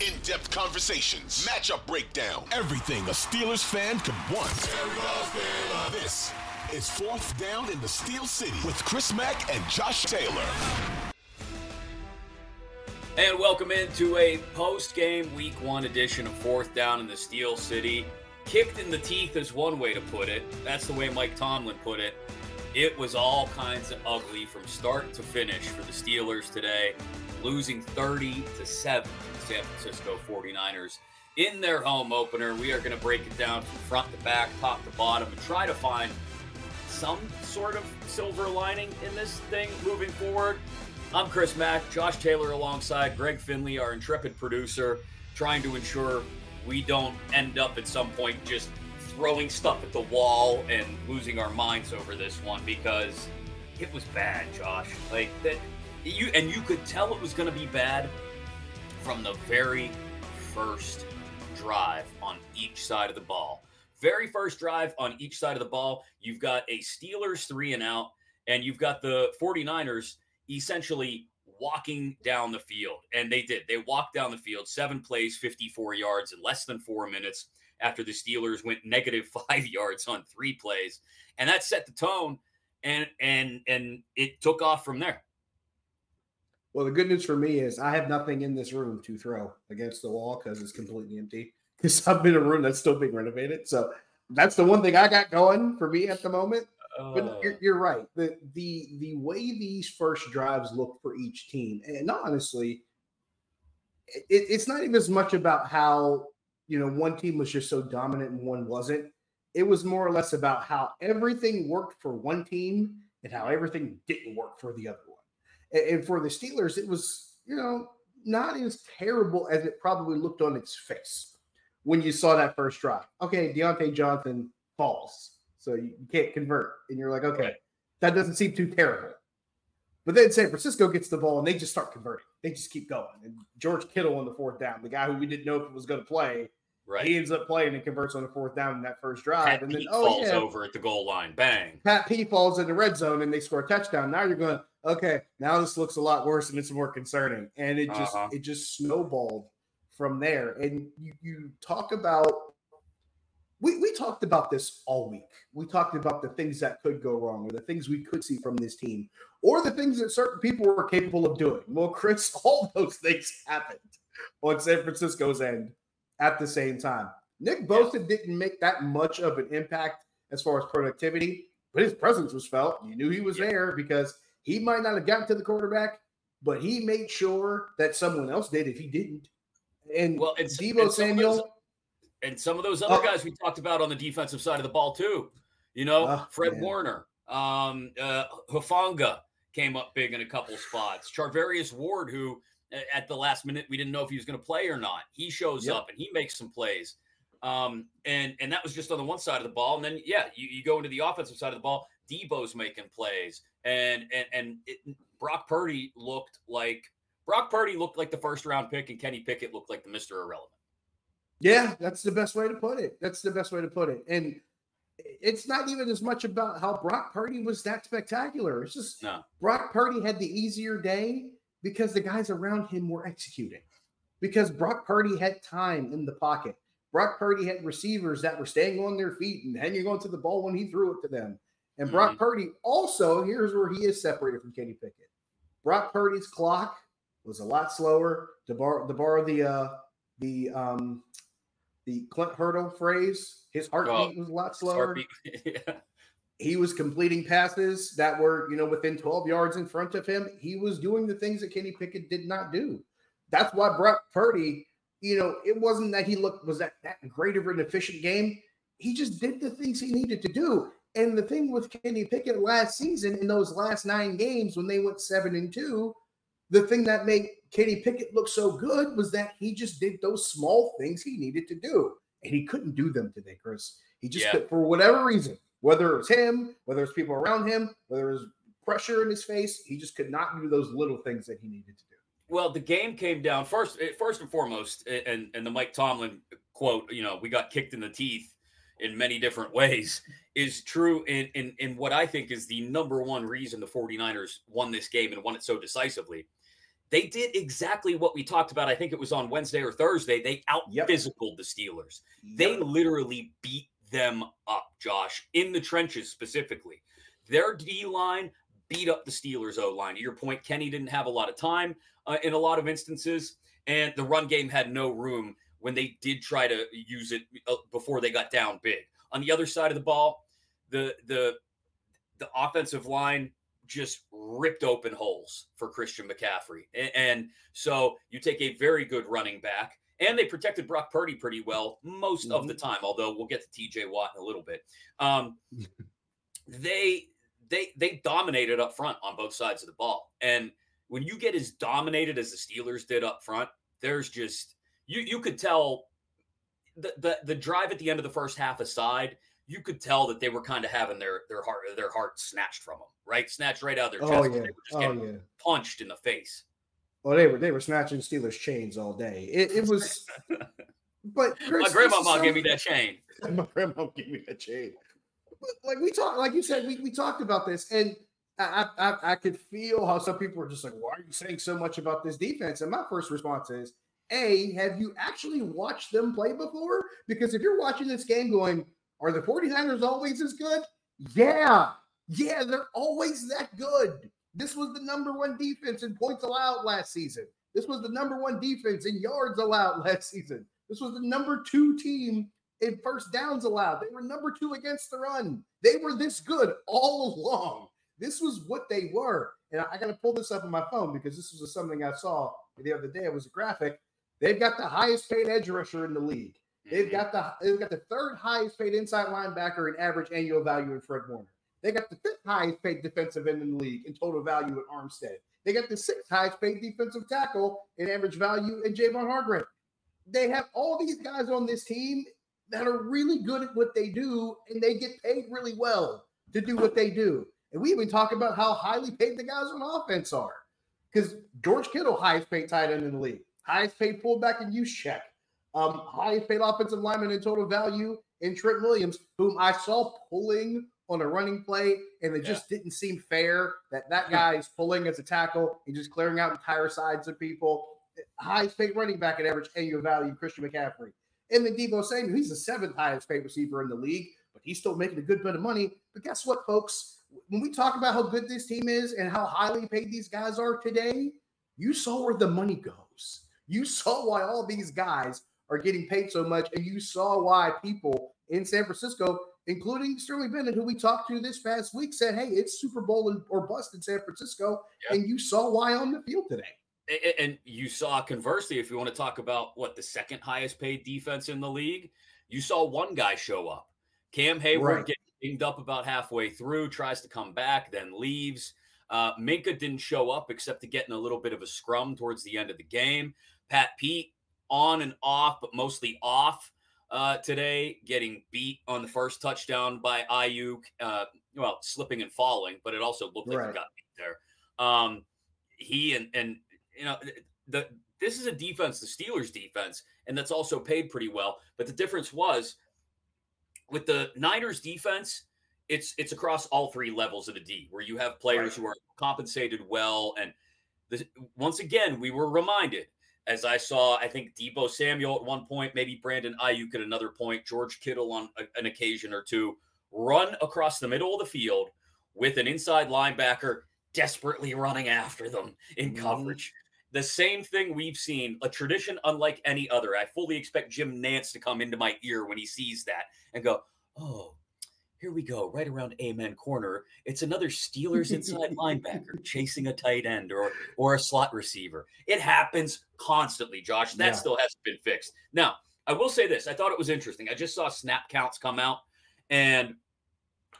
In-depth conversations, matchup breakdown, everything a Steelers fan could want. This is Fourth Down in the Steel City with Chris Mack and Josh Taylor. And welcome into a post-game Week 1 edition of Fourth Down in the Steel City. Kicked in the teeth is one way to put it. That's the way Mike Tomlin put it. It was all kinds of ugly from start to finish for the Steelers today, losing 30-7 to San Francisco 49ers in their home opener. We are going to break it down from front to back, top to bottom, and try to find some sort of silver lining in this thing moving forward. I'm Chris Mack, Josh Taylor alongside Greg Finley, our intrepid producer, trying to ensure we don't end up at some point just throwing stuff at the wall and losing our minds over this one, because it was bad, Josh. Like that, you could tell it was going to be bad from the very first drive on each side of the ball. You've got a Steelers 3-and-out, and you've got the 49ers essentially walking down the field. And they did. They walked down the field, 7 plays, 54 yards in less than 4 minutes, after the Steelers went negative -5 yards on 3 plays. And that set the tone, and it took off from there. Well, the good news for me is I have nothing in this room to throw against the wall because it's completely empty, because I'm in a room that's still being renovated. So that's the one thing I got going for me at the moment. But you're right. The way these first drives look for each team, and honestly, it's not even as much about how, you know, one team was just so dominant and one wasn't. It was more or less about how everything worked for one team and how everything didn't work for the other one. And for the Steelers, it was, you know, not as terrible as it probably looked on its face when you saw that first drive. Okay, Deontay Johnson falls, so you can't convert. And you're like, okay, that doesn't seem too terrible. But then San Francisco gets the ball, and they just start converting. They just keep going. And George Kittle on the fourth down, the guy who we didn't know if was going to play, right, he ends up playing and converts on the fourth down in that first drive. Pat and then falls over at the goal line. Bang. Pat P falls in the red zone, and they score a touchdown. Now you're going, okay, now this looks a lot worse, and it's more concerning. And it just it just snowballed from there. And you talk about – we talked about this all week. We talked about the things that could go wrong or the things we could see from this team or the things that certain people were capable of doing. Well, Chris, all those things happened on San Francisco's end at the same time. Nick Bosa didn't make that much of an impact as far as productivity, but his presence was felt. You knew he was there because he might not have gotten to the quarterback, but he made sure that someone else did if he didn't. And well, Deebo Samuel. Some of those other guys we talked about on the defensive side of the ball too. You know, Warner, Hufanga came up big in a couple spots. Charvarius Ward, who at the last minute, we didn't know if he was going to play or not. He shows up and he makes some plays. And that was just on the one side of the ball. And then, you go into the offensive side of the ball. Deebo's making plays. And Brock Purdy looked like the first round pick, and Kenny Pickett looked like the Mr. Irrelevant. Yeah, that's the best way to put it. And it's not even as much about how Brock Purdy was that spectacular. It's just Brock Purdy had the easier day because the guys around him were executing, because Brock Purdy had time in the pocket. Brock Purdy had receivers that were staying on their feet and hanging on to the ball when he threw it to them. And Brock Purdy also, here's where he is separated from Kenny Pickett. Brock Purdy's clock was a lot slower. To borrow the Clint Hurdle phrase, his heartbeat was a lot slower. Yeah. He was completing passes that were, within 12 yards in front of him. He was doing the things that Kenny Pickett did not do. That's why Brock Purdy, it wasn't that he was that great of an efficient game. He just did the things he needed to do. And the thing with Kenny Pickett last season, in those last 9 games when they went 7-2, the thing that made Kenny Pickett look so good was that he just did those small things he needed to do. And he couldn't do them today, Chris. He just could, for whatever reason, whether it was him, whether it's people around him, whether it was pressure in his face, he just could not do those little things that he needed to do. Well, the game came down first and foremost, and the Mike Tomlin quote, we got kicked in the teeth in many different ways, is true in what I think is the number one reason the 49ers won this game and won it so decisively. They did exactly what we talked about. I think it was on Wednesday or Thursday. They out-physicaled the Steelers. Yep. They literally beat them up, Josh, in the trenches specifically. Their D-line beat up the Steelers' O-line. To your point, Kenny didn't have a lot of time in a lot of instances, and the run game had no room when they did try to use it before they got down big. On the other side of the ball, the offensive line just ripped open holes for Christian McCaffrey. And so you take a very good running back, and they protected Brock Purdy pretty well most of the time, although we'll get to T.J. Watt in a little bit. They dominated up front on both sides of the ball. And when you get as dominated as the Steelers did up front, there's just – you could tell the drive at the end of the first half aside – you could tell that they were kind of having their heart snatched from them, right? Snatched right out of their chest. Oh, yeah. They were just getting punched in the face. Well, they were snatching Steelers chains all day. It was, but Chris, my grandmama gave me that chain. My grandma gave me that chain. But like you said, we talked about this, and I could feel how some people were just like, "Why are you saying so much about this defense?" And my first response is, A, have you actually watched them play before? Because if you're watching this game going, are the 49ers always as good? Yeah, they're always that good. This was the number one defense in points allowed last season. This was the number one defense in yards allowed last season. This was the number 2 team in first downs allowed. They were number 2 against the run. They were this good all along. This was what they were. And I got to pull this up on my phone because this was something I saw the other day. It was a graphic. They've got the highest paid edge rusher in the league. They've got the third highest paid inside linebacker in average annual value in Fred Warner. They got the 5th highest paid defensive end in the league in total value in Armstead. They got the 6th highest paid defensive tackle in average value in Javon Hargrave. They have all these guys on this team that are really good at what they do, and they get paid really well to do what they do. And we even talk about how highly paid the guys on offense are, because George Kittle, highest paid tight end in the league, highest paid fullback in Juszczyk. Highest paid offensive lineman in total value in Trent Williams, whom I saw pulling on a running play, and it just didn't seem fair that guy is pulling as a tackle and just clearing out entire sides of people. Highest paid running back at average annual value, Christian McCaffrey. And then Deebo Samuel, he's the 7th highest paid receiver in the league, but he's still making a good bit of money. But guess what, folks? When we talk about how good this team is and how highly paid these guys are today, you saw where the money goes. You saw why all these guys are getting paid so much, and you saw why people in San Francisco, including Sterling Bennett, who we talked to this past week, said, hey, it's Super Bowl or bust in San Francisco, and you saw why on the field today. And you saw, conversely, if you want to talk about, the 2nd highest paid defense in the league, you saw one guy show up. Cam Hayward gets dinged up about halfway through, tries to come back, then leaves. Minka didn't show up except to get in a little bit of a scrum towards the end of the game. Pat Pete, on and off, but mostly off today, getting beat on the first touchdown by Aiyuk. Slipping and falling, but it also looked like he got beat there. This is a defense, the Steelers defense, and that's also paid pretty well. But the difference was with the Niners defense, it's across all 3 levels of the D, where you have players who are compensated well. And once again, we were reminded, as I saw, I think Deebo Samuel at one point, maybe Brandon Aiyuk at another point, George Kittle on an occasion or two, run across the middle of the field with an inside linebacker desperately running after them in coverage. the same thing we've seen, a tradition unlike any other. I fully expect Jim Nantz to come into my ear when he sees that and go, oh, here we go, right around Amen Corner. It's another Steelers inside linebacker chasing a tight end or a slot receiver. It happens constantly, Josh. That still hasn't been fixed. Now, I will say this. I thought it was interesting. I just saw snap counts come out, and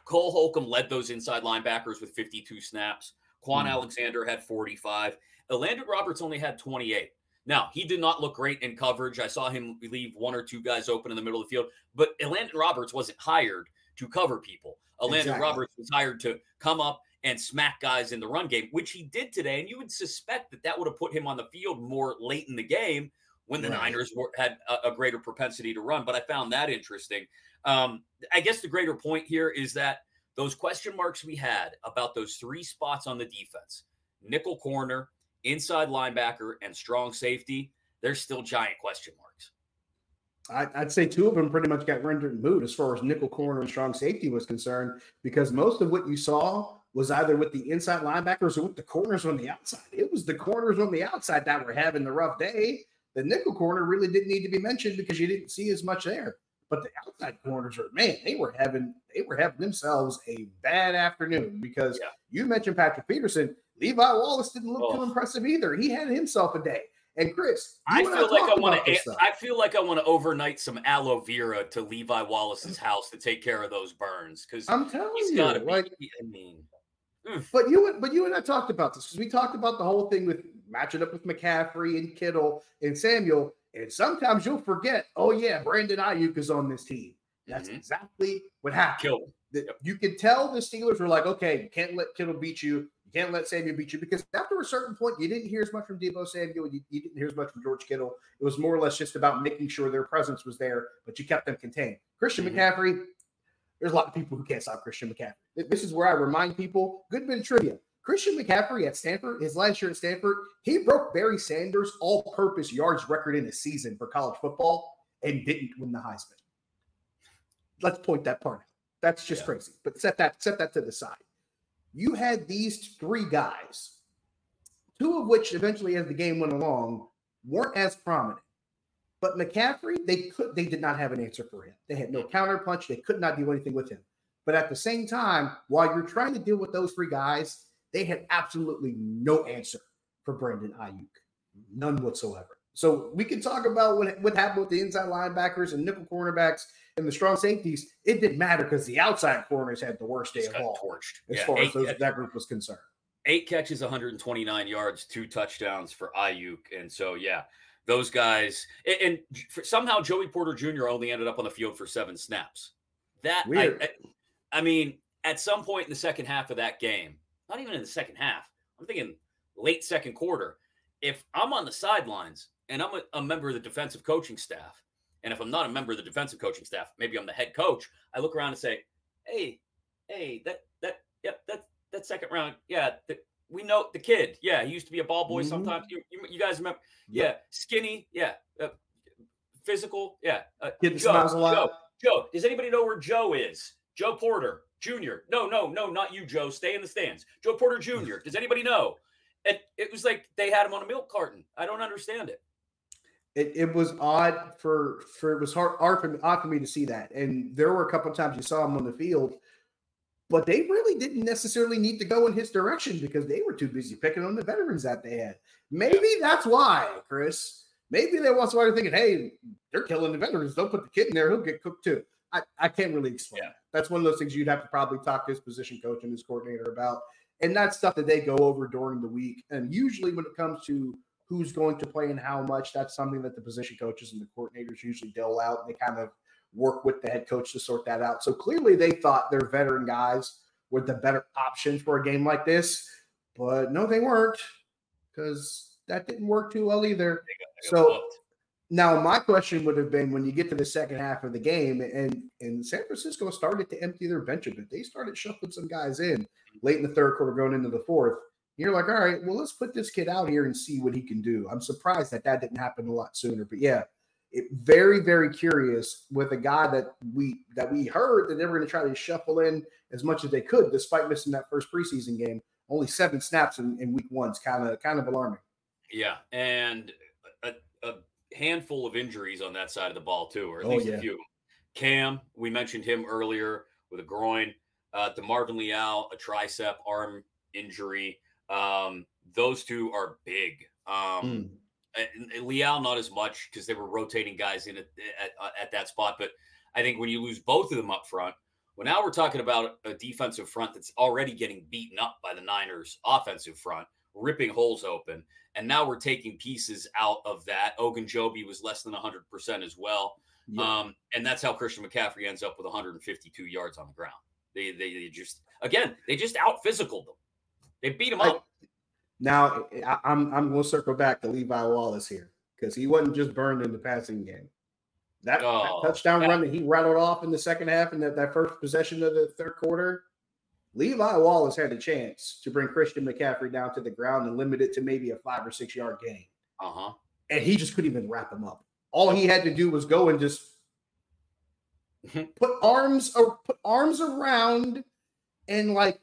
Cole Holcomb led those inside linebackers with 52 snaps. Quan Alexander had 45. Elandon Roberts only had 28. Now, he did not look great in coverage. I saw him leave one or two guys open in the middle of the field, but Elandon Roberts wasn't hired to cover people. Elandon Roberts was hired to come up and smack guys in the run game, which he did today. And you would suspect that that would have put him on the field more late in the game when the Niners had a greater propensity to run. But I found that interesting. I guess the greater point here is that those question marks we had about those three spots on the defense, nickel corner, inside linebacker, and strong safety, they're still giant question marks. I'd say two of them pretty much got rendered in moot as far as nickel corner and strong safety was concerned, because most of what you saw was either with the inside linebackers or with the corners on the outside. It was the corners on the outside that were having the rough day. The nickel corner really didn't need to be mentioned because you didn't see as much there. But the outside corners are, man, they were having themselves a bad afternoon, because you mentioned Patrick Peterson. Levi Wallace didn't look too impressive either. He had himself a day. And Chris, I feel like I want to overnight some aloe vera to Levi Wallace's house to take care of those burns, because I'm telling But you and I talked about this, because we talked about the whole thing with matching up with McCaffrey and Kittle and Samuel. And sometimes you'll forget, oh, yeah, Brandon Aiyuk is on this team. That's exactly what happened. You could tell the Steelers were like, okay, you can't let Kittle beat you. You can't let Samuel beat you, because after a certain point, you didn't hear as much from Deebo Samuel. You didn't hear as much from George Kittle. It was more or less just about making sure their presence was there, but you kept them contained. Christian McCaffrey, there's a lot of people who can't stop Christian McCaffrey. This is where I remind people, good bit of trivia. Christian McCaffrey at Stanford, his last year at Stanford, he broke Barry Sanders' all-purpose yards record in a season for college football and didn't win the Heisman. Let's point that part out. That's just crazy. But set that to the side. You had these three guys, two of which eventually, as the game went along, weren't as prominent. But McCaffrey, they did not have an answer for him. They had no counterpunch. They could not do anything with him. But at the same time, while you're trying to deal with those three guys, they had absolutely no answer for Brandon Aiyuk, none whatsoever. So we can talk about what happened with the inside linebackers and nickel cornerbacks and the strong safeties. It didn't matter because the outside corners had the worst day of all, torched. As far as that group was concerned. 8 catches, 129 yards, 2 touchdowns for Aiyuk. And so, those guys. And somehow Joey Porter Jr. only ended up on the field for 7 snaps. That, I mean, at some point in the second half of that game, not even in the second half, I'm thinking late second quarter, if I'm on the sidelines and I'm a member of the defensive coaching staff, and if I'm not a member of the defensive coaching staff, maybe I'm the head coach, I look around and say, hey, that second round, we know the kid. Yeah, he used to be a ball boy sometimes. You guys remember? Yeah, skinny, physical, Kid smiles a lot. Joe, does anybody know where Joe is? Joe Porter Jr. No, not you, Joe. Stay in the stands. Joe Porter Jr. Does anybody know? And it was like they had him on a milk carton. I don't understand it. It was odd for it was hard for me to see that. And there were a couple of times you saw him on the field, but they really didn't necessarily need to go in his direction because they were too busy picking on the veterans that they had. Maybe that's why, Chris. Maybe they were thinking, hey, they're killing the veterans. Don't put the kid in there. He'll get cooked too. I can't really explain that. That's one of those things you'd have to probably talk to his position coach and his coordinator about. And that's stuff that they go over during the week. And usually when it comes to who's going to play and how much, that's something that the position coaches and the coordinators usually dole out. And they kind of work with the head coach to sort that out. So clearly they thought their veteran guys were the better option for a game like this. But no, they weren't, because that didn't work too well either. So now my question would have been, when you get to the second half of the game and San Francisco started to empty their bench a bit, they started shuffling some guys in late in the third quarter going into the fourth. You're like, all right, well, let's put this kid out here and see what he can do. I'm surprised that didn't happen a lot sooner. But, very, very curious with a guy that we heard that they were going to try to shuffle in as much as they could despite missing that first preseason game. Only 7 snaps in week 1 is kind of alarming. Yeah, and a handful of injuries on that side of the ball too, or at least a few. Cam, we mentioned him earlier with a groin. DeMarvin Leal, a tricep arm injury. Those two are big. And Leal not as much because they were rotating guys in at that spot. But I think when you lose both of them up front, well, now we're talking about a defensive front that's already getting beaten up by the Niners' offensive front, ripping holes open. And now we're taking pieces out of that. Ogunjobi was less than 100% as well. Yeah. And that's how Christian McCaffrey ends up with 152 yards on the ground. They just, again, they just out-physicaled them. They beat them up. Now, I'm going to circle back to Levi Wallace here because he wasn't just burned in the passing game. That touchdown run that he rattled off in the second half and that first possession of the third quarter, Levi Wallace had a chance to bring Christian McCaffrey down to the ground and limit it to maybe a 5 or 6 yard gain. Uh-huh. And he just couldn't even wrap him up. All he had to do was go and just put arms around and like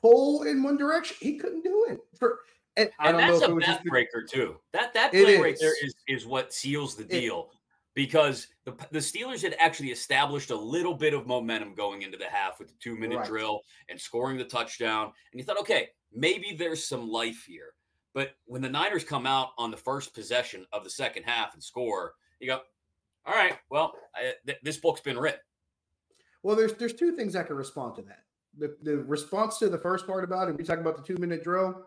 pull in one direction. He couldn't do it. And I don't know if it was just a breaker too. That play right there is what seals the deal. Because the Steelers had actually established a little bit of momentum going into the half with the 2-minute drill and scoring the touchdown. And you thought, okay, maybe there's some life here. But when the Niners come out on the first possession of the second half and score, you go, all right, well, this book's been written. Well, there's two things I can respond to that. The response to the first part about it, we talk about the 2-minute drill.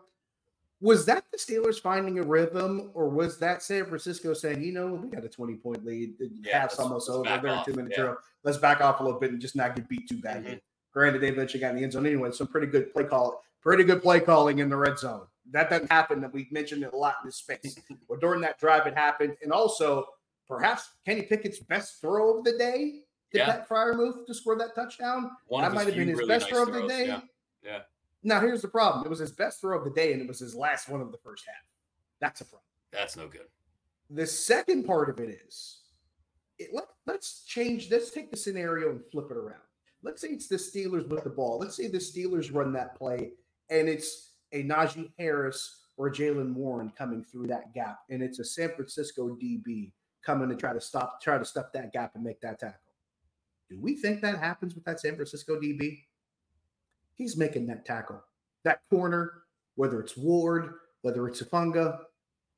Was that the Steelers finding a rhythm, or was that San Francisco saying, you know, we got a 20-point lead, the half's almost over, they're in 2-minute drill. Let's back off a little bit and just not get beat too badly. Mm-hmm. Granted, they eventually got in the end zone anyway. Some pretty good play calling in the red zone. That doesn't happen. That we've mentioned it a lot in this space. Well, during that drive, it happened, and also perhaps Kenny Pickett's best throw of the day to Pat Freiermuth to score that touchdown. That might have been his really best nice throw of the day. Yeah. Now, here's the problem. It was his best throw of the day, and it was his last one of the first half. That's a problem. That's no good. The second part of it is, let's change. Let's take the scenario and flip it around. Let's say it's the Steelers with the ball. Let's say the Steelers run that play, and it's a Najee Harris or Jalen Warren coming through that gap, and it's a San Francisco DB coming to try to stuff that gap and make that tackle. Do we think that happens with that San Francisco DB? He's making that tackle, that corner, whether it's Ward, whether it's Afunga,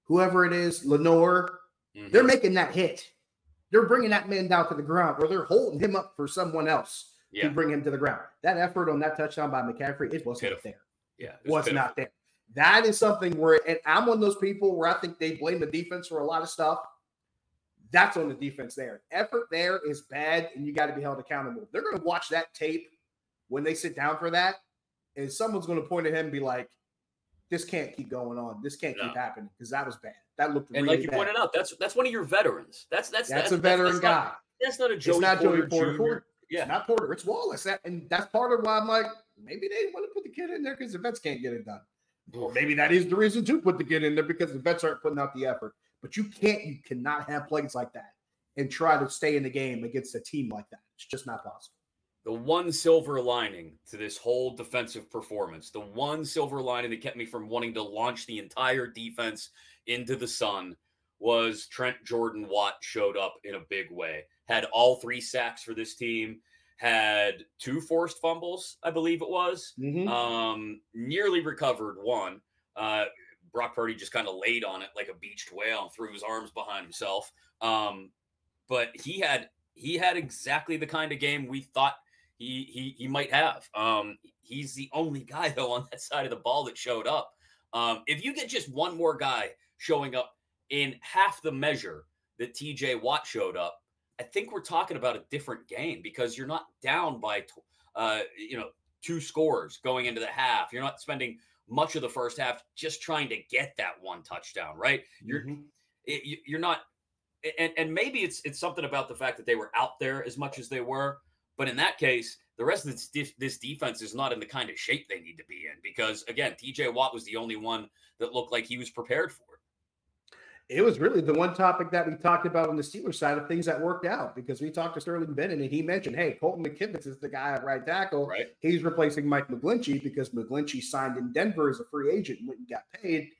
whoever it is, Lenore, they're making that hit. They're bringing that man down to the ground, or they're holding him up for someone else to bring him to the ground. That effort on that touchdown by McCaffrey, it wasn't there. Yeah, it was not there. That is something where, and I'm one of those people where I think they blame the defense for a lot of stuff. That's on the defense there. Effort there is bad, and you got to be held accountable. They're going to watch that tape when they sit down for that, and someone's going to point at him and be like, this can't keep going on. This can't keep happening because that was bad. That looked really bad. And like you pointed out, that's one of your veterans. That's a veteran guy. That's not a Joey Porter Jr. Yeah. It's not Porter. It's Wallace. And that's part of why I'm like, maybe they want to put the kid in there because the vets can't get it done. Or maybe that is the reason to put the kid in there because the vets aren't putting out the effort. But you cannot have plays like that and try to stay in the game against a team like that. It's just not possible. The one silver lining to this whole defensive performance, the one silver lining that kept me from wanting to launch the entire defense into the sun was Trent Jordan Watt showed up in a big way, had all 3 sacks for this team, had 2 forced fumbles, I believe it was, nearly recovered one. Brock Purdy just kind of laid on it like a beached whale and threw his arms behind himself. But he had exactly the kind of game we thought he might have. He's the only guy, though, on that side of the ball that showed up. If you get just one more guy showing up in half the measure that T.J. Watt showed up, I think we're talking about a different game because you're not down by 2 scores going into the half. You're not spending much of the first half just trying to get that one touchdown, right? You're not – and maybe it's something about the fact that they were out there as much as they were. But in that case, the rest of this defense is not in the kind of shape they need to be in because, again, T.J. Watt was the only one that looked like he was prepared for it. It was really the one topic that we talked about on the Steelers side of things that worked out because we talked to Sterling Bennett, and he mentioned, hey, Colton McKivitz is the guy at right tackle. Right. He's replacing Mike McGlinchey because McGlinchey signed in Denver as a free agent and went and got paid.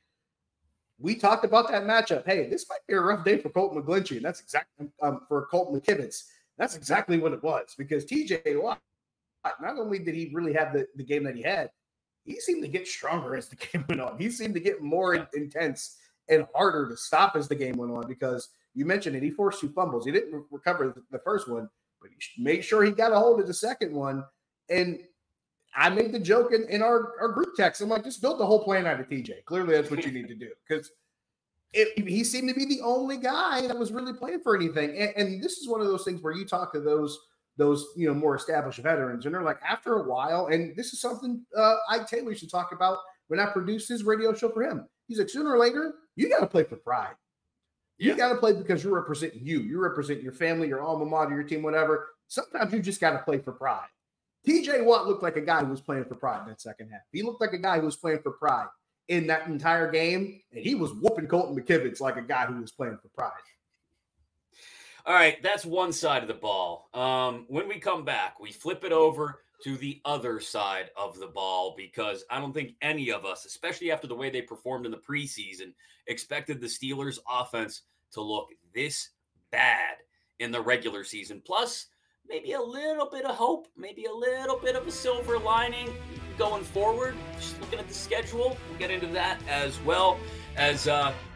We talked about that matchup. Hey, this might be a rough day for Colton McGlinchey, and that's exactly for Colton McKivitz. That's exactly what it was, because T.J. Watt, not only did he really have the game that he had, he seemed to get stronger as the game went on. He seemed to get more intense and harder to stop as the game went on, because you mentioned it, he forced two fumbles. He didn't recover the first one, but he made sure he got a hold of the second one. And I made the joke in our group text. I'm like, just build the whole plan out of TJ. Clearly that's what you need to do, because he seemed to be the only guy that was really playing for anything. And this is one of those things where you talk to those you know, more established veterans, and they're like, after a while, and this is something Ike Taylor should talk about when I produced his radio show for him. He's like, sooner or later, you got to play for pride. You got to play because you're representing you. You represent your family, your alma mater, your team, whatever. Sometimes you just got to play for pride. T.J. Watt looked like a guy who was playing for pride in that second half. He looked like a guy who was playing for pride in that entire game, and he was whooping Colton McKivitz like a guy who was playing for pride. All right, that's one side of the ball. When we come back, we flip it over to the other side of the ball, because I don't think any of us, especially after the way they performed in the preseason, expected the Steelers' offense to look this bad in the regular season. Plus, maybe a little bit of hope, maybe a little bit of a silver lining going forward. Just looking at the schedule, we'll get into that as well, as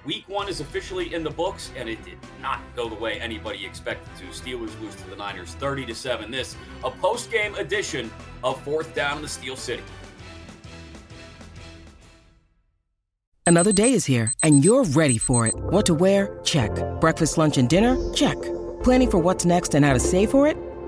week one is officially in the books, and it did not go the way anybody expected to. Steelers lose to the Niners 30-7. This, a post-game edition of Fourth Down in the Steel City. Another day is here, and you're ready for it. What to wear? Check. Breakfast, lunch, and dinner? Check. Planning for what's next and how to save for it?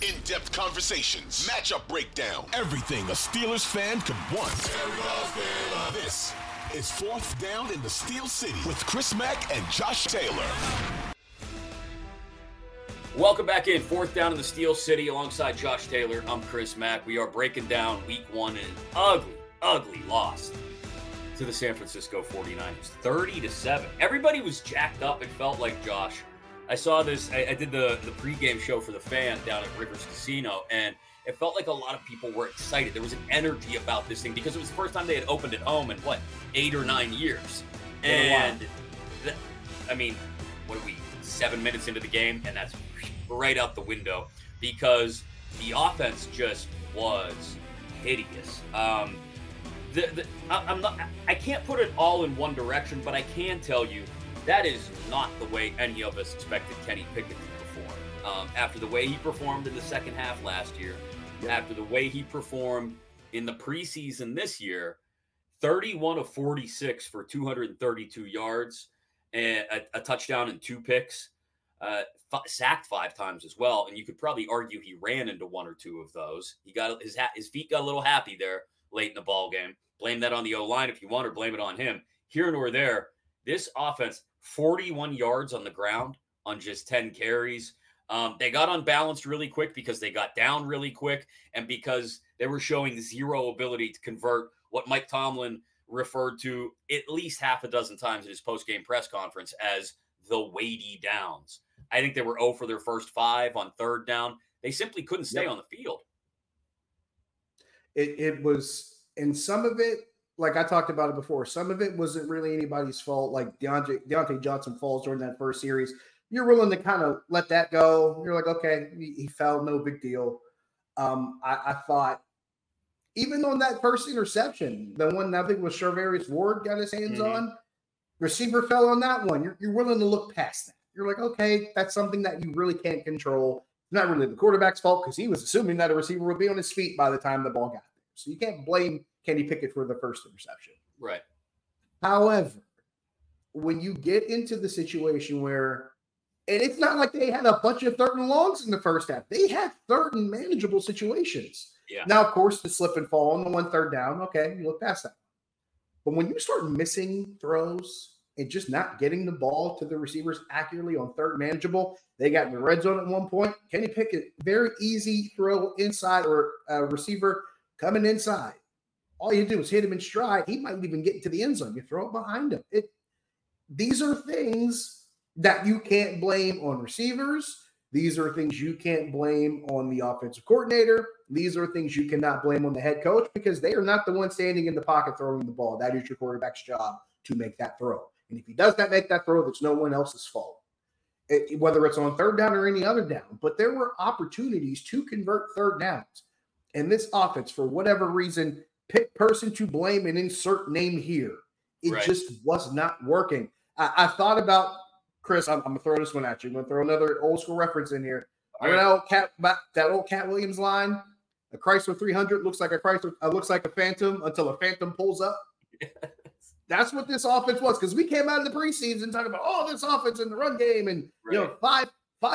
In-depth conversations, matchup breakdown, everything a Steelers fan could want. This is Fourth Down in the Steel City with Chris Mack and Josh Taylor. Welcome back in. Fourth Down in the Steel City alongside Josh Taylor. I'm Chris Mack. We are breaking down week one in an ugly, ugly loss to the San Francisco 49ers, 30-7. Everybody was jacked up, it felt like, Josh. I saw this. I did the pregame show for the fan down at Rivers Casino, and it felt like a lot of people were excited. There was an energy about this thing because it was the first time they had opened at home in, 8 or 9 years. And, what are we, 7 minutes into the game? And that's right out the window, because the offense just was hideous. I can't put it all in one direction, but I can tell you that is not the way any of us expected Kenny Pickett to perform. After the way he performed in the second half last year, after the way he performed in the preseason this year, 31 of 46 for 232 yards and a touchdown and 2 picks. Sacked 5 times as well, and you could probably argue he ran into 1 or 2 of those. He got his feet got a little happy there late in the ball game. Blame that on the O-line if you want, or blame it on him. Here nor there, this offense, 41 yards on the ground on just 10 carries. They got unbalanced really quick because they got down really quick, and because they were showing zero ability to convert what Mike Tomlin referred to at least 6 times in his post-game press conference as the weighty downs. I think they were 0 for their first 5 on third down. They simply couldn't stay on the field. It was, and some of it, like I talked about it before, some of it wasn't really anybody's fault. Like Deontay Johnson falls during that first series. You're willing to kind of let that go. You're like, okay, he fell, no big deal. I thought, even on that first interception, the one I think was Charvarius Ward got his hands on, receiver fell on that one. You're willing to look past that. You're like, okay, that's something that you really can't control. Not really the quarterback's fault, because he was assuming that a receiver would be on his feet by the time the ball got there. So you can't blame Kenny Pickett for the first interception. Right. However, when you get into the situation where, and it's not like they had a bunch of third and longs in the first half. They had third and manageable situations. Yeah. Now, of course, the slip and fall on the 1 third down, okay, you look past that. But when you start missing throws, and just not getting the ball to the receivers accurately on third manageable. They got in the red zone at one point. Kenny Pickett, very easy throw inside or receiver coming inside. All you do is hit him in stride. He might even get into the end zone. You throw it behind him. These are things that you can't blame on receivers. These are things you can't blame on the offensive coordinator. These are things you cannot blame on the head coach because they are not the one standing in the pocket throwing the ball. That is your quarterback's job to make that throw. And if he does not make that throw, that's no one else's fault, whether it's on third down or any other down. But there were opportunities to convert third downs. And this offense, for whatever reason, pick person to blame and insert name here. It just was not working. I thought about, Chris, I'm going to throw this one at you. I'm going to throw another old school reference in here. That old Cat Williams line, a Chrysler 300 looks like a Phantom until a Phantom pulls up. Yes. That's what this offense was, because we came out of the preseason talking about, oh, this offense in the run game and five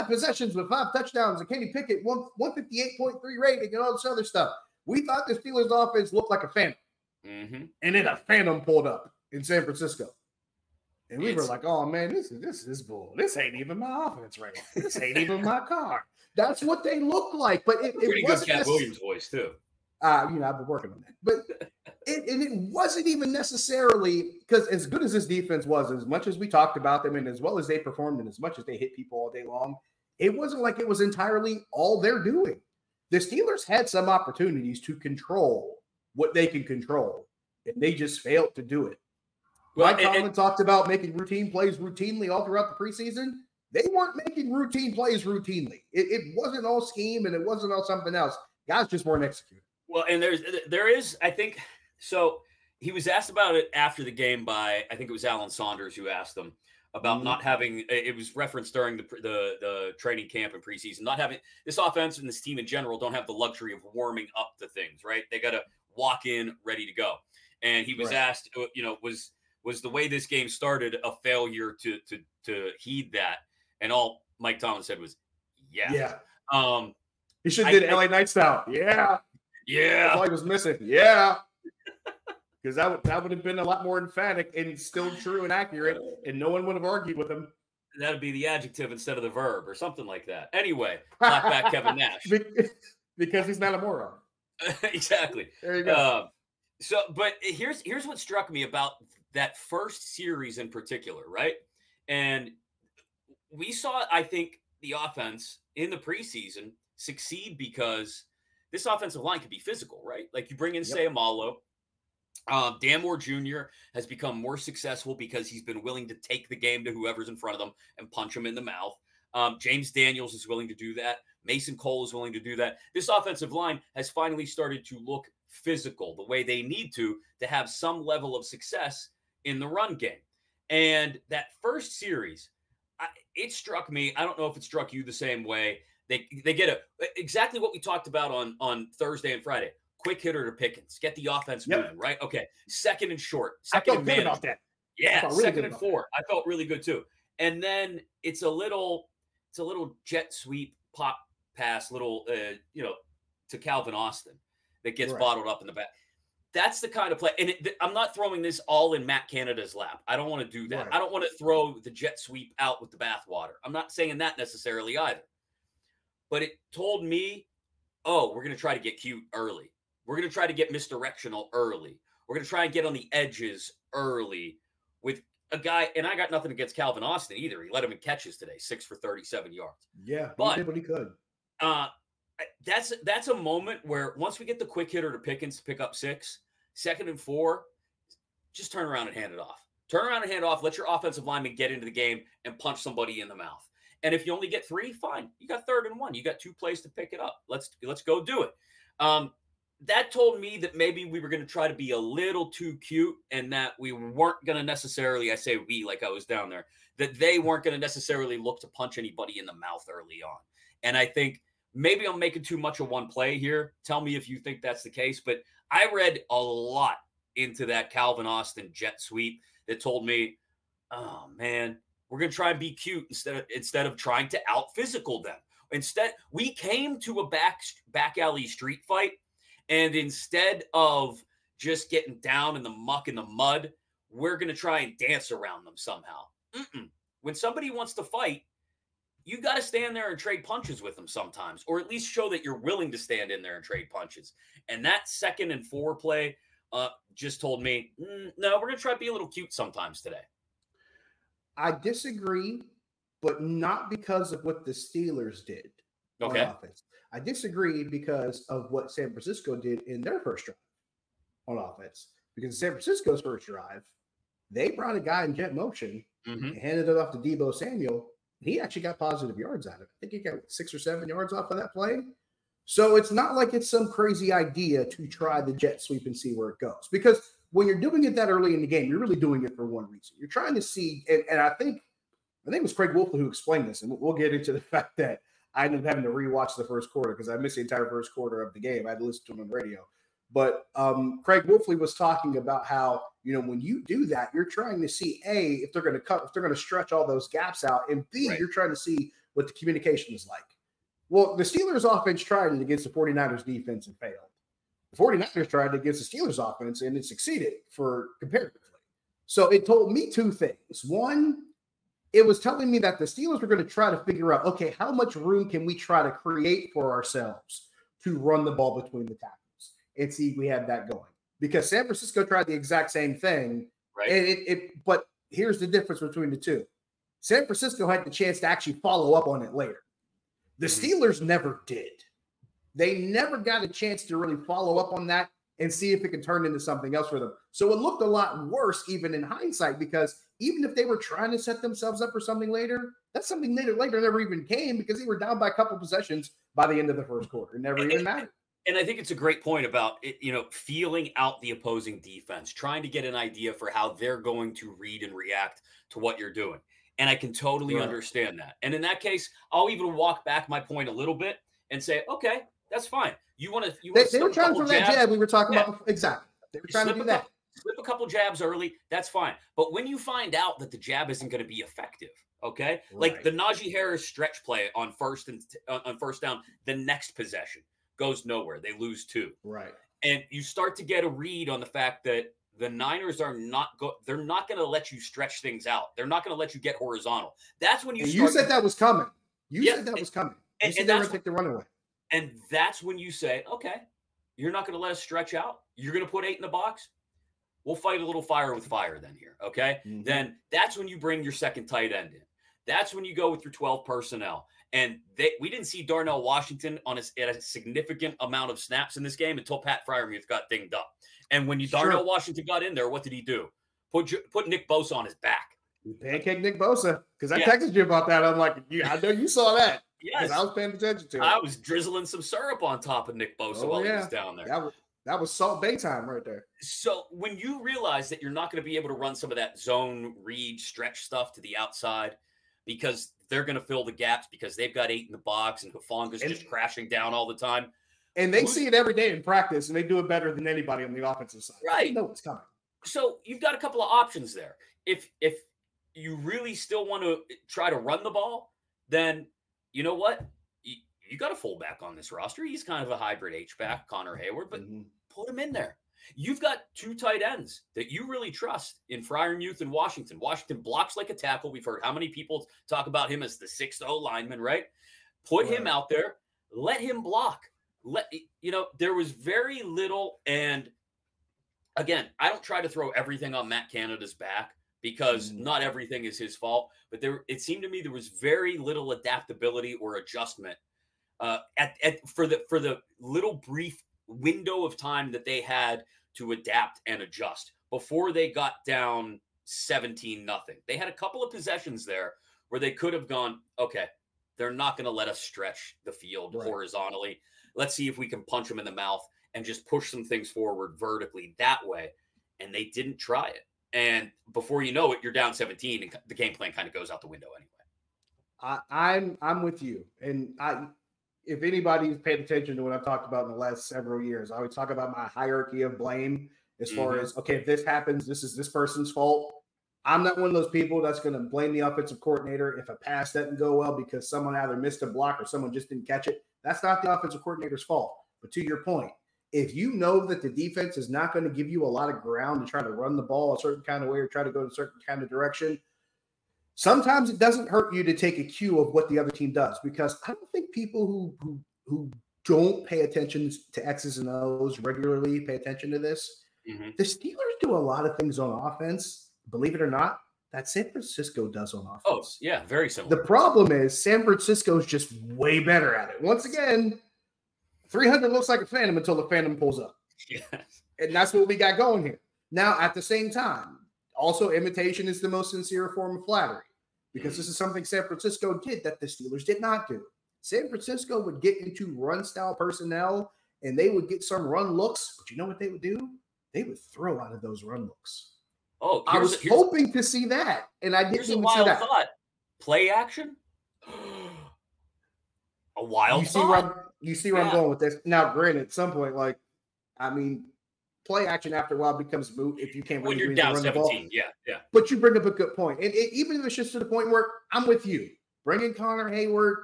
possessions with 5 touchdowns and Kenny Pickett 158.3 rating and all this other stuff. We thought the Steelers offense looked like a Phantom, and then a Phantom pulled up in San Francisco. And we were like, oh, man, this is bull. This ain't even my offense right now. This ain't even my car. That's what they look like. But it wasn't good Cat Williams voice, too. I've been working on that. But it wasn't even necessarily because as good as this defense was, as much as we talked about them and as well as they performed and as much as they hit people all day long, it wasn't like it was entirely all they're doing. The Steelers had some opportunities to control what they can control, and they just failed to do it. Well, Mike Tomlin talked about making routine plays routinely all throughout the preseason. They weren't making routine plays routinely. It wasn't all scheme and it wasn't all something else. Guys just weren't executing. Well, and there is, I think, so he was asked about it after the game by, I think it was Alan Saunders who asked him about not having, it was referenced during the training camp and preseason, not having, this offense and this team in general don't have the luxury of warming up to things, right? They got to walk in ready to go. And he was asked, was the way this game started a failure to heed that? And all Mike Tomlin said was, yeah. He should have did LA Night style. Yeah. That's all he was missing. Yeah. Because that would have been a lot more emphatic and still true and accurate, and no one would have argued with him. That would be the adjective instead of the verb or something like that. Anyway, knock back Kevin Nash. Because he's not a moron. Exactly. There you go. But here's what struck me about that first series in particular, right? And we saw, I think, the offense in the preseason succeed because this offensive line could be physical, right? Like you bring in Sayamalo. Dan Moore Jr. has become more successful because he's been willing to take the game to whoever's in front of them and punch him in the mouth. James Daniels is willing to do that. Mason Cole is willing to do that. This offensive line has finally started to look physical the way they need to have some level of success in the run game. And that first series, it struck me. I don't know if it struck you the same way. They get exactly what we talked about on Thursday and Friday. Quick hitter to Pickens. Get the offense moving, right? Okay. Second and short. Second I felt and good about that. Yeah, really second and 4. That. I felt really good too. And then it's a little jet sweep, pop pass, to Calvin Austin that gets bottled up in the back. That's the kind of play. And I'm not throwing this all in Matt Canada's lap. I don't want to do that. Right. I don't want to throw the jet sweep out with the bathwater. I'm not saying that necessarily either. But it told me, oh, we're going to try to get cute early. We're going to try to get misdirectional early. We're going to try and get on the edges early with a guy. And I got nothing against Calvin Austin either. He led him in catches today, 6 for 37 yards. Yeah, but he did what he could. That's a moment where once we get the quick hitter to Pickens to pick up 6, second and 4, just turn around and hand it off. Turn around and hand it off. Let your offensive lineman get into the game and punch somebody in the mouth. And if you only get 3, fine. You got 3rd and 1. You got 2 plays to pick it up. Let's go do it. That told me that maybe we were going to try to be a little too cute and that we weren't going to necessarily, I say we like I was down there, that they weren't going to necessarily look to punch anybody in the mouth early on. And I think maybe I'm making too much of one play here. Tell me if you think that's the case. But I read a lot into that Calvin Austin jet sweep that told me, oh, man, we're going to try and be cute instead of trying to out-physical them. Instead, we came to a back alley street fight, and instead of just getting down in the muck and the mud, we're going to try and dance around them somehow. Mm-mm. When somebody wants to fight, you got to stand there and trade punches with them sometimes, or at least show that you're willing to stand in there and trade punches. And that 2nd and 4 play just told me, no, we're going to try to be a little cute sometimes today. I disagree, but not because of what the Steelers did on offense. I disagree because of what San Francisco did in their first drive on offense. Because San Francisco's first drive, they brought a guy in jet motion and handed it off to Deebo Samuel. He actually got positive yards out of it. I think he got 6 or 7 yards off of that play. So it's not like it's some crazy idea to try the jet sweep and see where it goes. Because when you're doing it that early in the game, you're really doing it for one reason. You're trying to see, and I think it was Craig Wolfley who explained this, and we'll get into the fact that I ended up having to rewatch the first quarter because I missed the entire first quarter of the game. I had to listen to him on the radio. But Craig Wolfley was talking about how, when you do that, you're trying to see, A, if they're going to cut, if they're going to stretch all those gaps out, and B, you're trying to see what the communication is like. Well, the Steelers offense tried it against the 49ers defense and failed. The 49ers tried it against the Steelers offense, and it succeeded comparatively. So it told me two things. One, it was telling me that the Steelers were going to try to figure out, okay, how much room can we try to create for ourselves to run the ball between the tackles? And see, we have that going. Because San Francisco tried the exact same thing. Right. And but here's the difference between the two. San Francisco had the chance to actually follow up on it later. The Steelers never did. They never got a chance to really follow up on that and see if it can turn into something else for them. So it looked a lot worse even in hindsight, because even if they were trying to set themselves up for something later, that's something later never even came, because they were down by a couple possessions by the end of the first quarter. It never even mattered. And I think it's a great point about it, feeling out the opposing defense, trying to get an idea for how they're going to read and react to what you're doing. And I can totally understand that. And in that case, I'll even walk back my point a little bit and say, okay, that's fine. They were trying to throw that jab we were talking about. Exactly. They were trying to do that. Slip a couple jabs early. That's fine. But when you find out that the jab isn't going to be effective, okay? Right. Like the Najee Harris stretch play on first down, the next possession goes nowhere. They lose 2. Right. And you start to get a read on the fact that the Niners are they're not going to let you stretch things out. They're not going to let you get horizontal. That's when you said that was coming. You said that was coming. You said they were going to take the runaway. And that's when you say, okay, you're not going to let us stretch out. You're going to put 8 in the box. We'll fight a little fire with fire then here. Okay. Mm-hmm. Then that's when you bring your second tight end in. That's when you go with your 12 personnel. And we didn't see Darnell Washington at a significant amount of snaps in this game until Pat Freiermuth got dinged up. And when Darnell Washington got in there, what did he do? Put Nick Bosa on his back. He pancaked Nick Bosa, because I texted you about that. I'm like, I know you saw that. Yes. I was paying attention to it. I was drizzling some syrup on top of Nick Bosa while he was down there. That was salt bay time right there. So when you realize that you're not going to be able to run some of that zone read stretch stuff to the outside, because they're going to fill the gaps because they've got 8 in the box and Hufanga just crashing down all the time. And they see it every day in practice, and they do it better than anybody on the offensive side. Right. They know it's coming. So you've got a couple of options there. If you really still want to try to run the ball, then you know what? You got a fullback on this roster. He's kind of a hybrid H-back, Connor Hayward, but put him in there. You've got 2 tight ends that you really trust in Freiermuth and Washington. Washington blocks like a tackle. We've heard how many people talk about him as the 6th O lineman, right? Put him out there. Let him block. There was very little. And again, I don't try to throw everything on Matt Canada's back, because not everything is his fault. But it seemed to me there was very little adaptability or adjustment for the little brief window of time that they had to adapt and adjust before they got down 17-0. They had a couple of possessions there where they could have gone, okay, they're not going to let us stretch the field horizontally. Let's see if we can punch them in the mouth and just push some things forward vertically that way. And they didn't try it. And before you know it, you're down 17 and the game plan kind of goes out the window anyway. I'm with you. And if anybody's paid attention to what I've talked about in the last several years, I always talk about my hierarchy of blame as far as, okay, if this happens, this is this person's fault. I'm not one of those people that's going to blame the offensive coordinator if a pass doesn't go well because someone either missed a block or someone just didn't catch it. That's not the offensive coordinator's fault. But to your point, if you know that the defense is not going to give you a lot of ground to try to run the ball a certain kind of way or try to go in a certain kind of direction, sometimes it doesn't hurt you to take a cue of what the other team does, because I don't think people who don't pay attention to X's and O's regularly pay attention to this. Mm-hmm. The Steelers do a lot of things on offense, believe it or not, that San Francisco does on offense. Oh, yeah, very similar. The problem is San Francisco is just way better at it. Once again, 300 looks like a phantom until the phantom pulls up. Yes. And that's what we got going here. Now, at the same time, also imitation is the most sincere form of flattery, because this is something San Francisco did that the Steelers did not do. San Francisco would get into run-style personnel, and they would get some run looks, but you know what they would do? They would throw out of those run looks. Oh, I was hoping to see that, and I didn't even see that. Here's a wild thought. Play action? A wild thought? You see where I'm going with this. Now, granted, at some point, play action after a while becomes moot if you can't really run the ball. When you're down 17, yeah. But you bring up a good point. And even if it's just to the point where I'm with you, bring in Connor Hayward,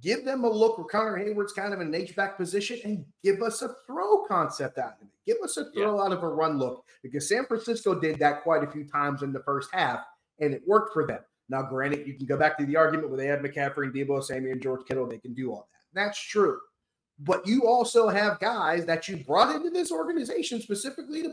give them a look where Connor Hayward's kind of in an H-back position, and give us a throw concept out of it. Give us a throw out of a run look, because San Francisco did that quite a few times in the first half, and it worked for them. Now, granted, you can go back to the argument where they have McCaffrey and Deebo Samuel and George Kittle. They can do all that. That's true. But you also have guys that you brought into this organization specifically to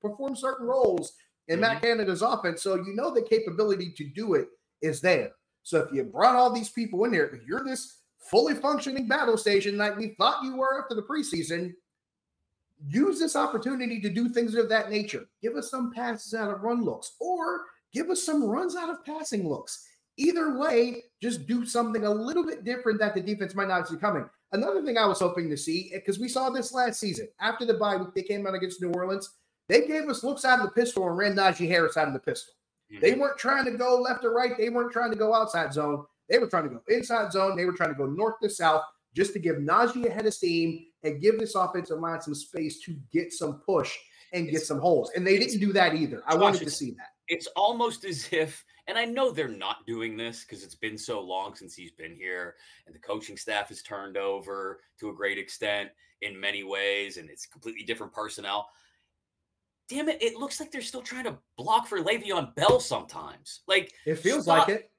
perform certain roles in Matt Canada's offense, so you know the capability to do it is there. So if you brought all these people in there, if you're this fully functioning battle station like we thought you were after the preseason, use this opportunity to do things of that nature. Give us some passes out of run looks, or give us some runs out of passing looks. Either way, just do something a little bit different that the defense might not see coming. Another thing I was hoping to see, because we saw this last season, after the bye week, they came out against New Orleans. They gave us looks out of the pistol and ran Najee Harris out of the pistol. Mm-hmm. They weren't trying to go left or right. They weren't trying to go outside zone. They were trying to go inside zone. They were trying to go north to south just to give Najee a head of steam and give this offensive line some space to get some push and get some holes. And they didn't do that either. I wanted to see that. It's almost as if, and I know they're not doing this because it's been so long since he's been here and the coaching staff has turned over to a great extent in many ways, and it's completely different personnel. Damn it, it looks like they're still trying to block for Le'Veon Bell sometimes. Like, it feels like it.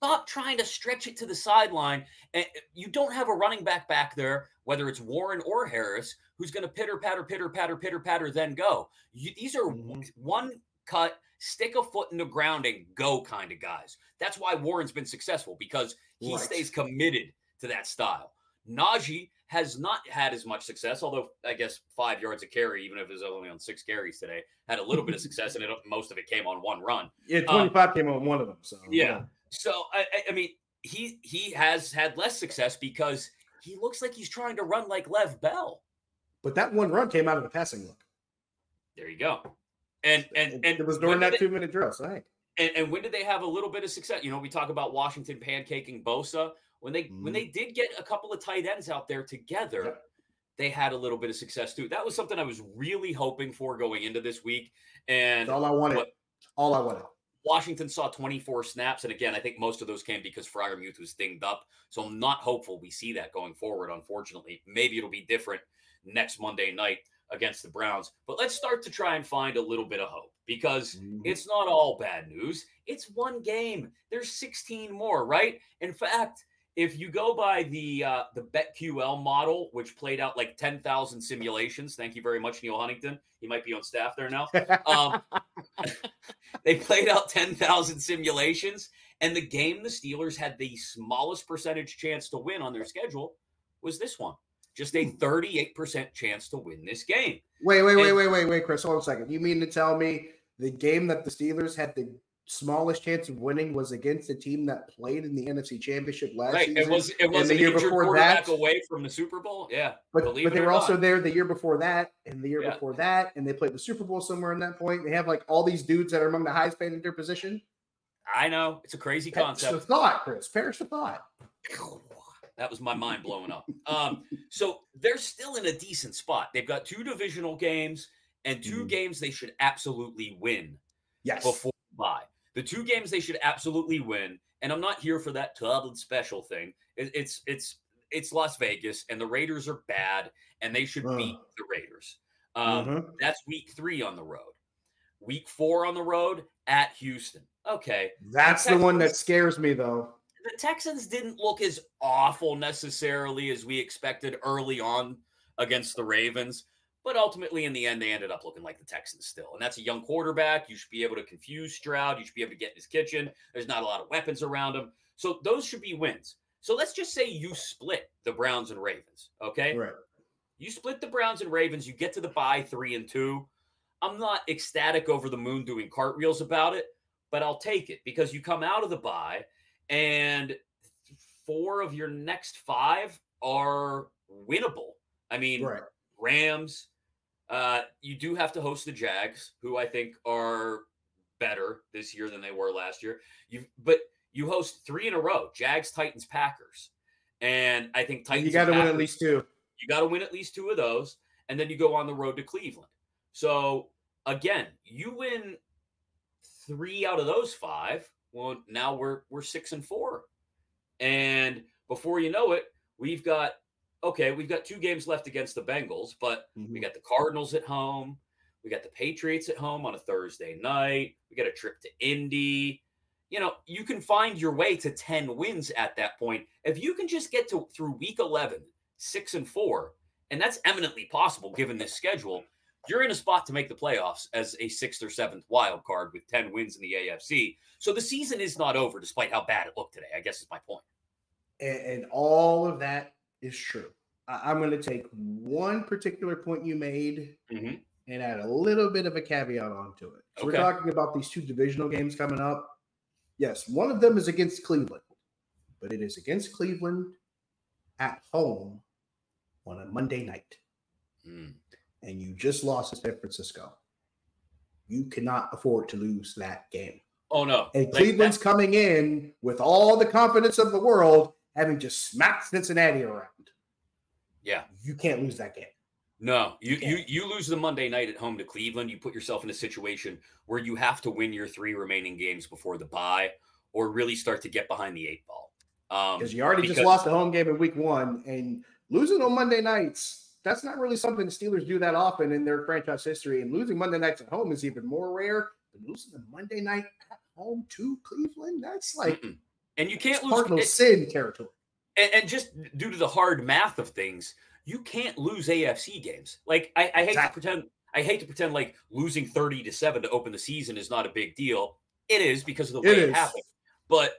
Stop trying to stretch it to the sideline. And you don't have a running back back there, whether it's Warren or Harris, who's going to pitter, patter, then go. These are one cut, stick a foot in the ground and go kind of guys. That's why Warren's been successful, because he stays committed to that style. Najee has not had as much success, although I guess 5 yards a carry, even if it was only on 6 carries today, had a little bit of success, and most of it came on one run. Yeah, 25 came on one of them. So yeah. So, I mean, he has had less success because he looks like he's trying to run like Lev Bell. But that one run came out of a passing look. There you go. And it was during that 2-minute drill. So hey. And when did they have a little bit of success? You know, we talk about Washington pancaking Bosa. When they did get a couple of tight ends out there together, they had a little bit of success too. That was something I was really hoping for going into this week. And that's all I wanted. Washington saw 24 snaps, and again, I think most of those came because Freiermuth was dinged up, so I'm not hopeful we see that going forward, unfortunately. Maybe it'll be different next Monday night against the Browns, but let's start to try and find a little bit of hope, because it's not all bad news. It's one game. There's 16 more, right? In fact, if you go by the BetQL model, which played out like 10,000 simulations, thank you very much, Neil Huntington. He might be on staff there now. They played out 10,000 simulations, and the game the Steelers had the smallest percentage chance to win on their schedule was this one. Just a 38% chance to win this game. Wait, Chris, hold on a second. You mean to tell me the game that the Steelers had the smallest chance of winning was against a team that played in the NFC Championship last season? Right, it was the year before that, away from the Super Bowl. Yeah, but they were also there the year before that, and the year before that, and they played the Super Bowl somewhere in that point. They have like all these dudes that are among the highest paid in their position. I know, it's a crazy concept. Perish the thought, Chris. Perish the thought. That was my mind blowing up. So they're still in a decent spot. They've got 2 divisional games and 2 games they should absolutely win. Yes. Before the bye. The 2 games they should absolutely win, and I'm not here for that Tomlin special thing. It's Las Vegas, and the Raiders are bad, and they should beat the Raiders. That's week 3 on the road. Week 4 on the road at Houston. Okay. That's the one that scares me, though. The Texans didn't look as awful necessarily as we expected early on against the Ravens, but ultimately in the end, they ended up looking like the Texans still. And that's a young quarterback. You should be able to confuse Stroud. You should be able to get in his kitchen. There's not a lot of weapons around him. So those should be wins. So let's just say you split the Browns and Ravens. Okay. Right. You split the Browns and Ravens. You get to the bye 3-2. I'm not ecstatic over the moon doing cartwheels about it, but I'll take it because you come out of the bye and 4 of your next 5 are winnable. I mean, right. Rams, you do have to host the Jags, who I think are better this year than they were last year. But you host 3 in a row, Jags, Titans, Packers. And I think Titans. You got to win at least 2. You got to win at least 2 of those. And then you go on the road to Cleveland. So, again, you win 3 out of those 5. Well, now we're 6-4. And before you know it, we've got 2 games left against the Bengals, but we got the Cardinals at home. We got the Patriots at home on a Thursday night. We got a trip to Indy. You know, you can find your way to 10 wins at that point. If you can just get to through week 11, 6-4, and that's eminently possible given this schedule, you're in a spot to make the playoffs as a 6th or 7th wild card with 10 wins in the AFC. So the season is not over despite how bad it looked today, I guess is my point. And all of that is true. I'm going to take one particular point you made and add a little bit of a caveat onto it. So we're talking about these 2 divisional games coming up. Yes, one of them is against Cleveland, but it is against Cleveland at home on a Monday night. Mm. And you just lost to San Francisco. You cannot afford to lose that game. Oh, no. And Cleveland's coming in with all the confidence of the world, having just smacked Cincinnati around. Yeah. You can't lose that game. No. You lose the Monday night at home to Cleveland. You put yourself in a situation where you have to win your 3 remaining games before the bye or really start to get behind the 8 ball. Because you just lost the home game in week 1. And losing on Monday nights, that's not really something the Steelers do that often in their franchise history. And losing Monday nights at home is even more rare. But losing a Monday night at home to Cleveland, that's like and you can't lose Cardinal sin territory. And just due to the hard math of things, you can't lose AFC games. Like I hate to pretend like losing 30-7 to open the season is not a big deal. It is because of the way it happened. But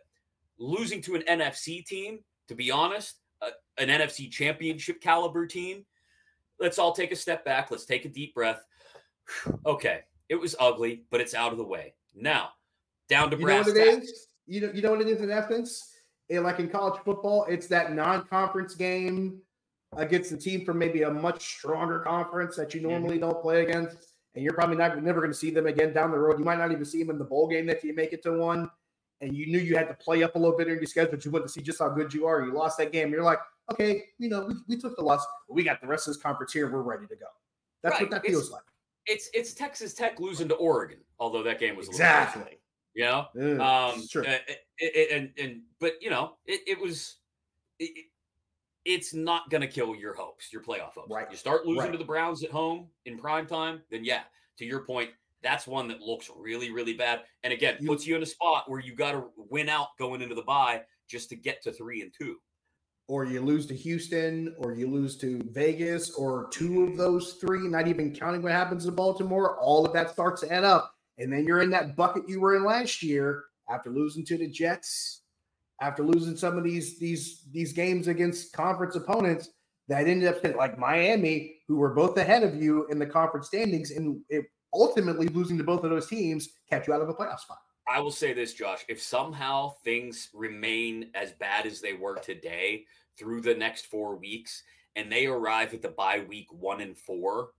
losing to an NFC team, to be honest, an NFC championship caliber team. Let's all take a step back. Let's take a deep breath. Okay. It was ugly, but it's out of the way. Now, down to brass tacks. You know what it is in essence? Like in college football, it's that non-conference game against the team from maybe a much stronger conference that you normally don't play against. And you're probably never going to see them again down the road. You might not even see them in the bowl game if you make it to one. And you knew you had to play up a little bit in your schedule, but you wanted to see just how good you are. You lost that game. You're like, okay, you know, we took the loss. But we got the rest of this conference here. We're ready to go. That's right. What that feels like. It's Texas Tech losing to Oregon, although that game was exactly, you know, true. But you know, it's not going to kill your hopes, your playoff hopes. Right. You start losing to the Browns at home in prime time, then yeah, to your point, that's one that looks really, really bad, and again, puts you in a spot where you got to win out going into the bye just to get to 3-2. Or you lose to Houston, or you lose to Vegas, or 2 of those 3, not even counting what happens in Baltimore, all of that starts to add up. And then you're in that bucket you were in last year after losing to the Jets, after losing some of these games against conference opponents that ended up like Miami, who were both ahead of you in the conference standings, and ultimately losing to both of those teams kept you out of a playoff spot. I will say this, Josh, if somehow things remain as bad as they were today through the next 4 weeks and they arrive at the bye week 1 and 4,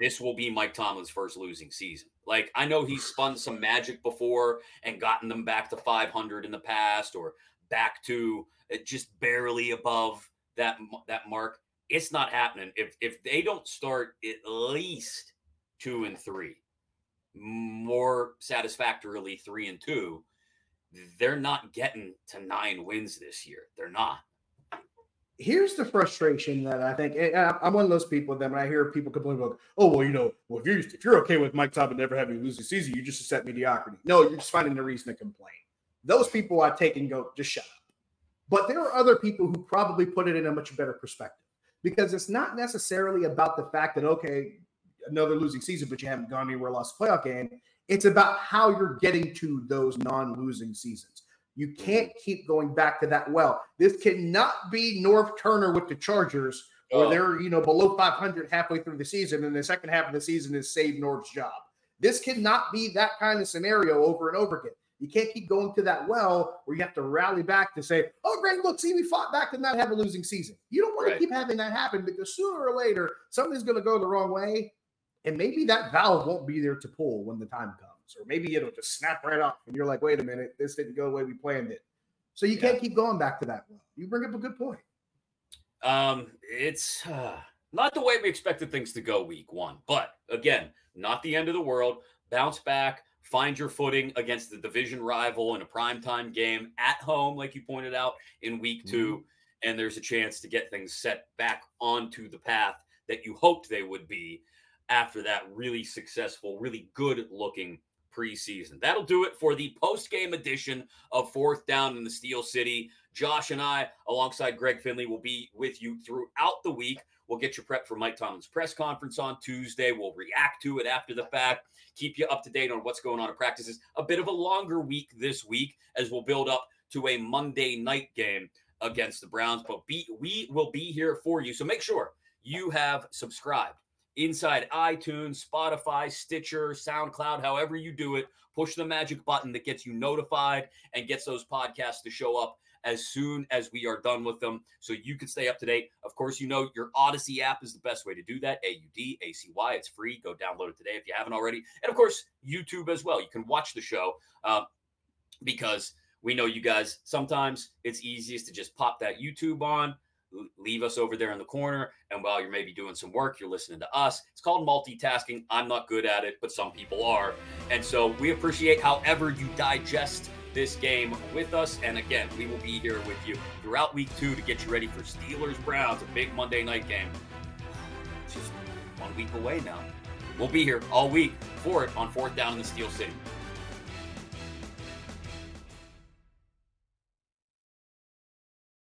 this will be Mike Tomlin's first losing season. Like, I know he's spun some magic before and gotten them back to 500 in the past or back to just barely above that mark. It's not happening. If they don't start at least 2-3, more satisfactorily 3-2, they're not getting to 9 wins this year. They're not. here's the frustration that I think, and I'm one of those people that when I hear people complain about, oh, well, you know, well, if you're okay with Mike Tomlin never having a losing season, you just accept mediocrity. No, you're just finding a reason to complain. Those people I take and go, just shut up. But there are other people who probably put it in a much better perspective, because it's not necessarily about the fact that, okay, another losing season, but you haven't gone anywhere, lost a playoff game. It's about how you're getting to those non-losing seasons. You can't keep going back to that well. This cannot be Norv Turner with the Chargers, where they're, below 500 halfway through the season, and the second half of the season is save Norv's job. This cannot be that kind of scenario over and over again. You can't keep going to that well where you have to rally back to say, oh, great, look, see, we fought back to not have a losing season. You don't want to keep having that happen, because sooner or later, something's going to go the wrong way, and maybe that valve won't be there to pull when the time comes, or maybe it'll just snap right off, and you're like, wait a minute, this didn't go the way we planned it. So you can't keep going back to that well. You bring up a good point. It's not the way we expected things to go week one, but, again, not the end of the world. Bounce back. Find your footing against the division rival in a primetime game at home, like you pointed out, in week two. Mm-hmm. And there's a chance to get things set back onto the path that you hoped they would be after that really successful, really good-looking preseason. That'll do it for the post-game edition of Fourth Down in the Steel City. Josh and I, alongside Greg Finley, will be with you throughout the week. We'll get you prepped for Mike Tomlin's press conference on Tuesday. We'll react to it after the fact, keep you up to date on what's going on in practices. A bit of a longer week this week as we'll build up to a Monday night game against the Browns. But we will be here for you. So make sure you have subscribed inside iTunes, Spotify, Stitcher, SoundCloud, however you do it. Push the magic button that gets you notified and gets those podcasts to show up as soon as we are done with them, so you can stay up to date. Of course, your Odyssey app is the best way to do that, AUDACY. It's free. Go download it today if you haven't already. And, of course, YouTube as well. You can watch the show because we know you guys, sometimes it's easiest to just pop that YouTube on, leave us over there in the corner, and while you're maybe doing some work, you're listening to us. It's called multitasking. I'm not good at it, but some people are. And so we appreciate however you digest this game with us. And again, we will be here with you throughout week two to get you ready for Steelers-Browns, a big Monday night game. Just 1 week away now. We'll be here all week for it on Fourth Down in the Steel City.